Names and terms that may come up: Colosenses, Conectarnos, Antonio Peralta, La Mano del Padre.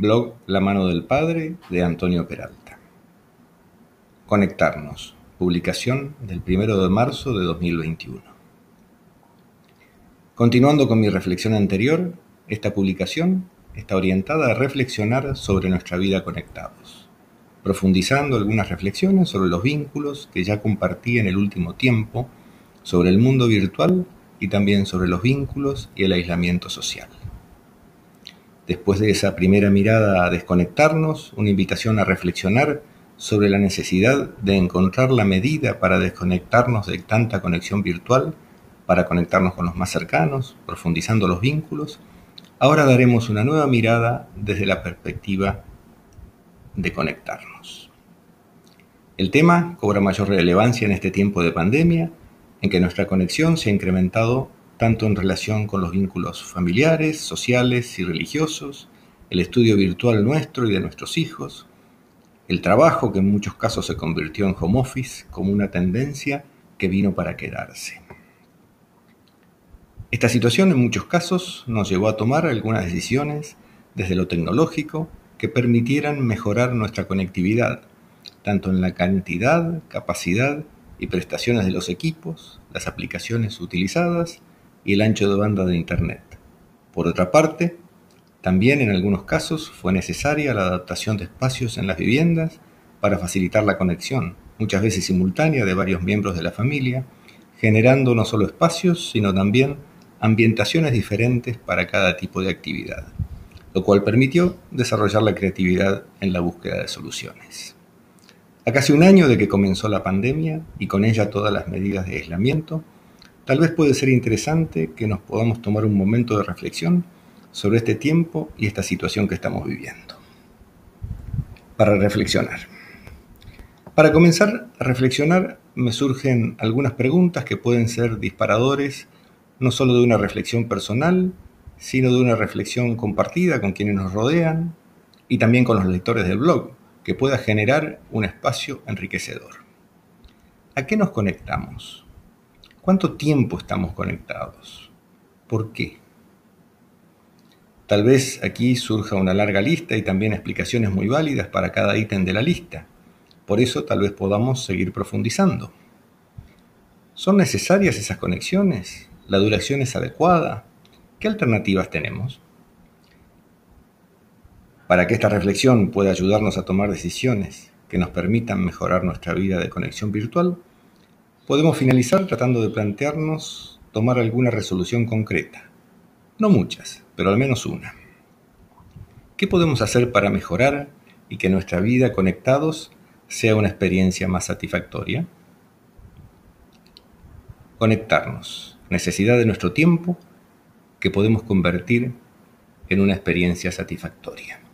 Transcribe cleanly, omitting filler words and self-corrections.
Blog La Mano del Padre de Antonio Peralta. Conectarnos. Publicación del 1 de marzo de 2021. Continuando con mi reflexión anterior, esta publicación está orientada a reflexionar sobre nuestra vida conectados, profundizando algunas reflexiones sobre los vínculos que ya compartí en el último tiempo, sobre el mundo virtual y también sobre los vínculos y el aislamiento social. Después de esa primera mirada a desconectarnos, una invitación a reflexionar sobre la necesidad de encontrar la medida para desconectarnos de tanta conexión virtual, para conectarnos con los más cercanos, profundizando los vínculos. Ahora daremos una nueva mirada desde la perspectiva de conectarnos. El tema cobra mayor relevancia en este tiempo de pandemia, en que nuestra conexión se ha incrementado tanto en relación con los vínculos familiares, sociales y religiosos, el estudio virtual nuestro y de nuestros hijos, el trabajo que en muchos casos se convirtió en home office como una tendencia que vino para quedarse. Esta situación en muchos casos nos llevó a tomar algunas decisiones desde lo tecnológico que permitieran mejorar nuestra conectividad, tanto en la cantidad, capacidad y prestaciones de los equipos, las aplicaciones utilizadas, y el ancho de banda de Internet. Por otra parte, también en algunos casos fue necesaria la adaptación de espacios en las viviendas para facilitar la conexión, muchas veces simultánea, de varios miembros de la familia, generando no solo espacios, sino también ambientaciones diferentes para cada tipo de actividad, lo cual permitió desarrollar la creatividad en la búsqueda de soluciones. A casi un año de que comenzó la pandemia y con ella todas las medidas de aislamiento, tal vez puede ser interesante que nos podamos tomar un momento de reflexión sobre este tiempo y esta situación que estamos viviendo. Para reflexionar. Para comenzar a reflexionar, me surgen algunas preguntas que pueden ser disparadores, no solo de una reflexión personal, sino de una reflexión compartida con quienes nos rodean y también con los lectores del blog, que pueda generar un espacio enriquecedor. ¿A qué nos conectamos? ¿Cuánto tiempo estamos conectados? ¿Por qué? Tal vez aquí surja una larga lista y también explicaciones muy válidas para cada ítem de la lista. Por eso tal vez podamos seguir profundizando. ¿Son necesarias esas conexiones? ¿La duración es adecuada? ¿Qué alternativas tenemos? Para que esta reflexión pueda ayudarnos a tomar decisiones que nos permitan mejorar nuestra vida de conexión virtual, podemos finalizar tratando de plantearnos tomar alguna resolución concreta. No muchas, pero al menos una. ¿Qué podemos hacer para mejorar y que nuestra vida conectados sea una experiencia más satisfactoria? Conectarnos, necesidad de nuestro tiempo que podemos convertir en una experiencia satisfactoria.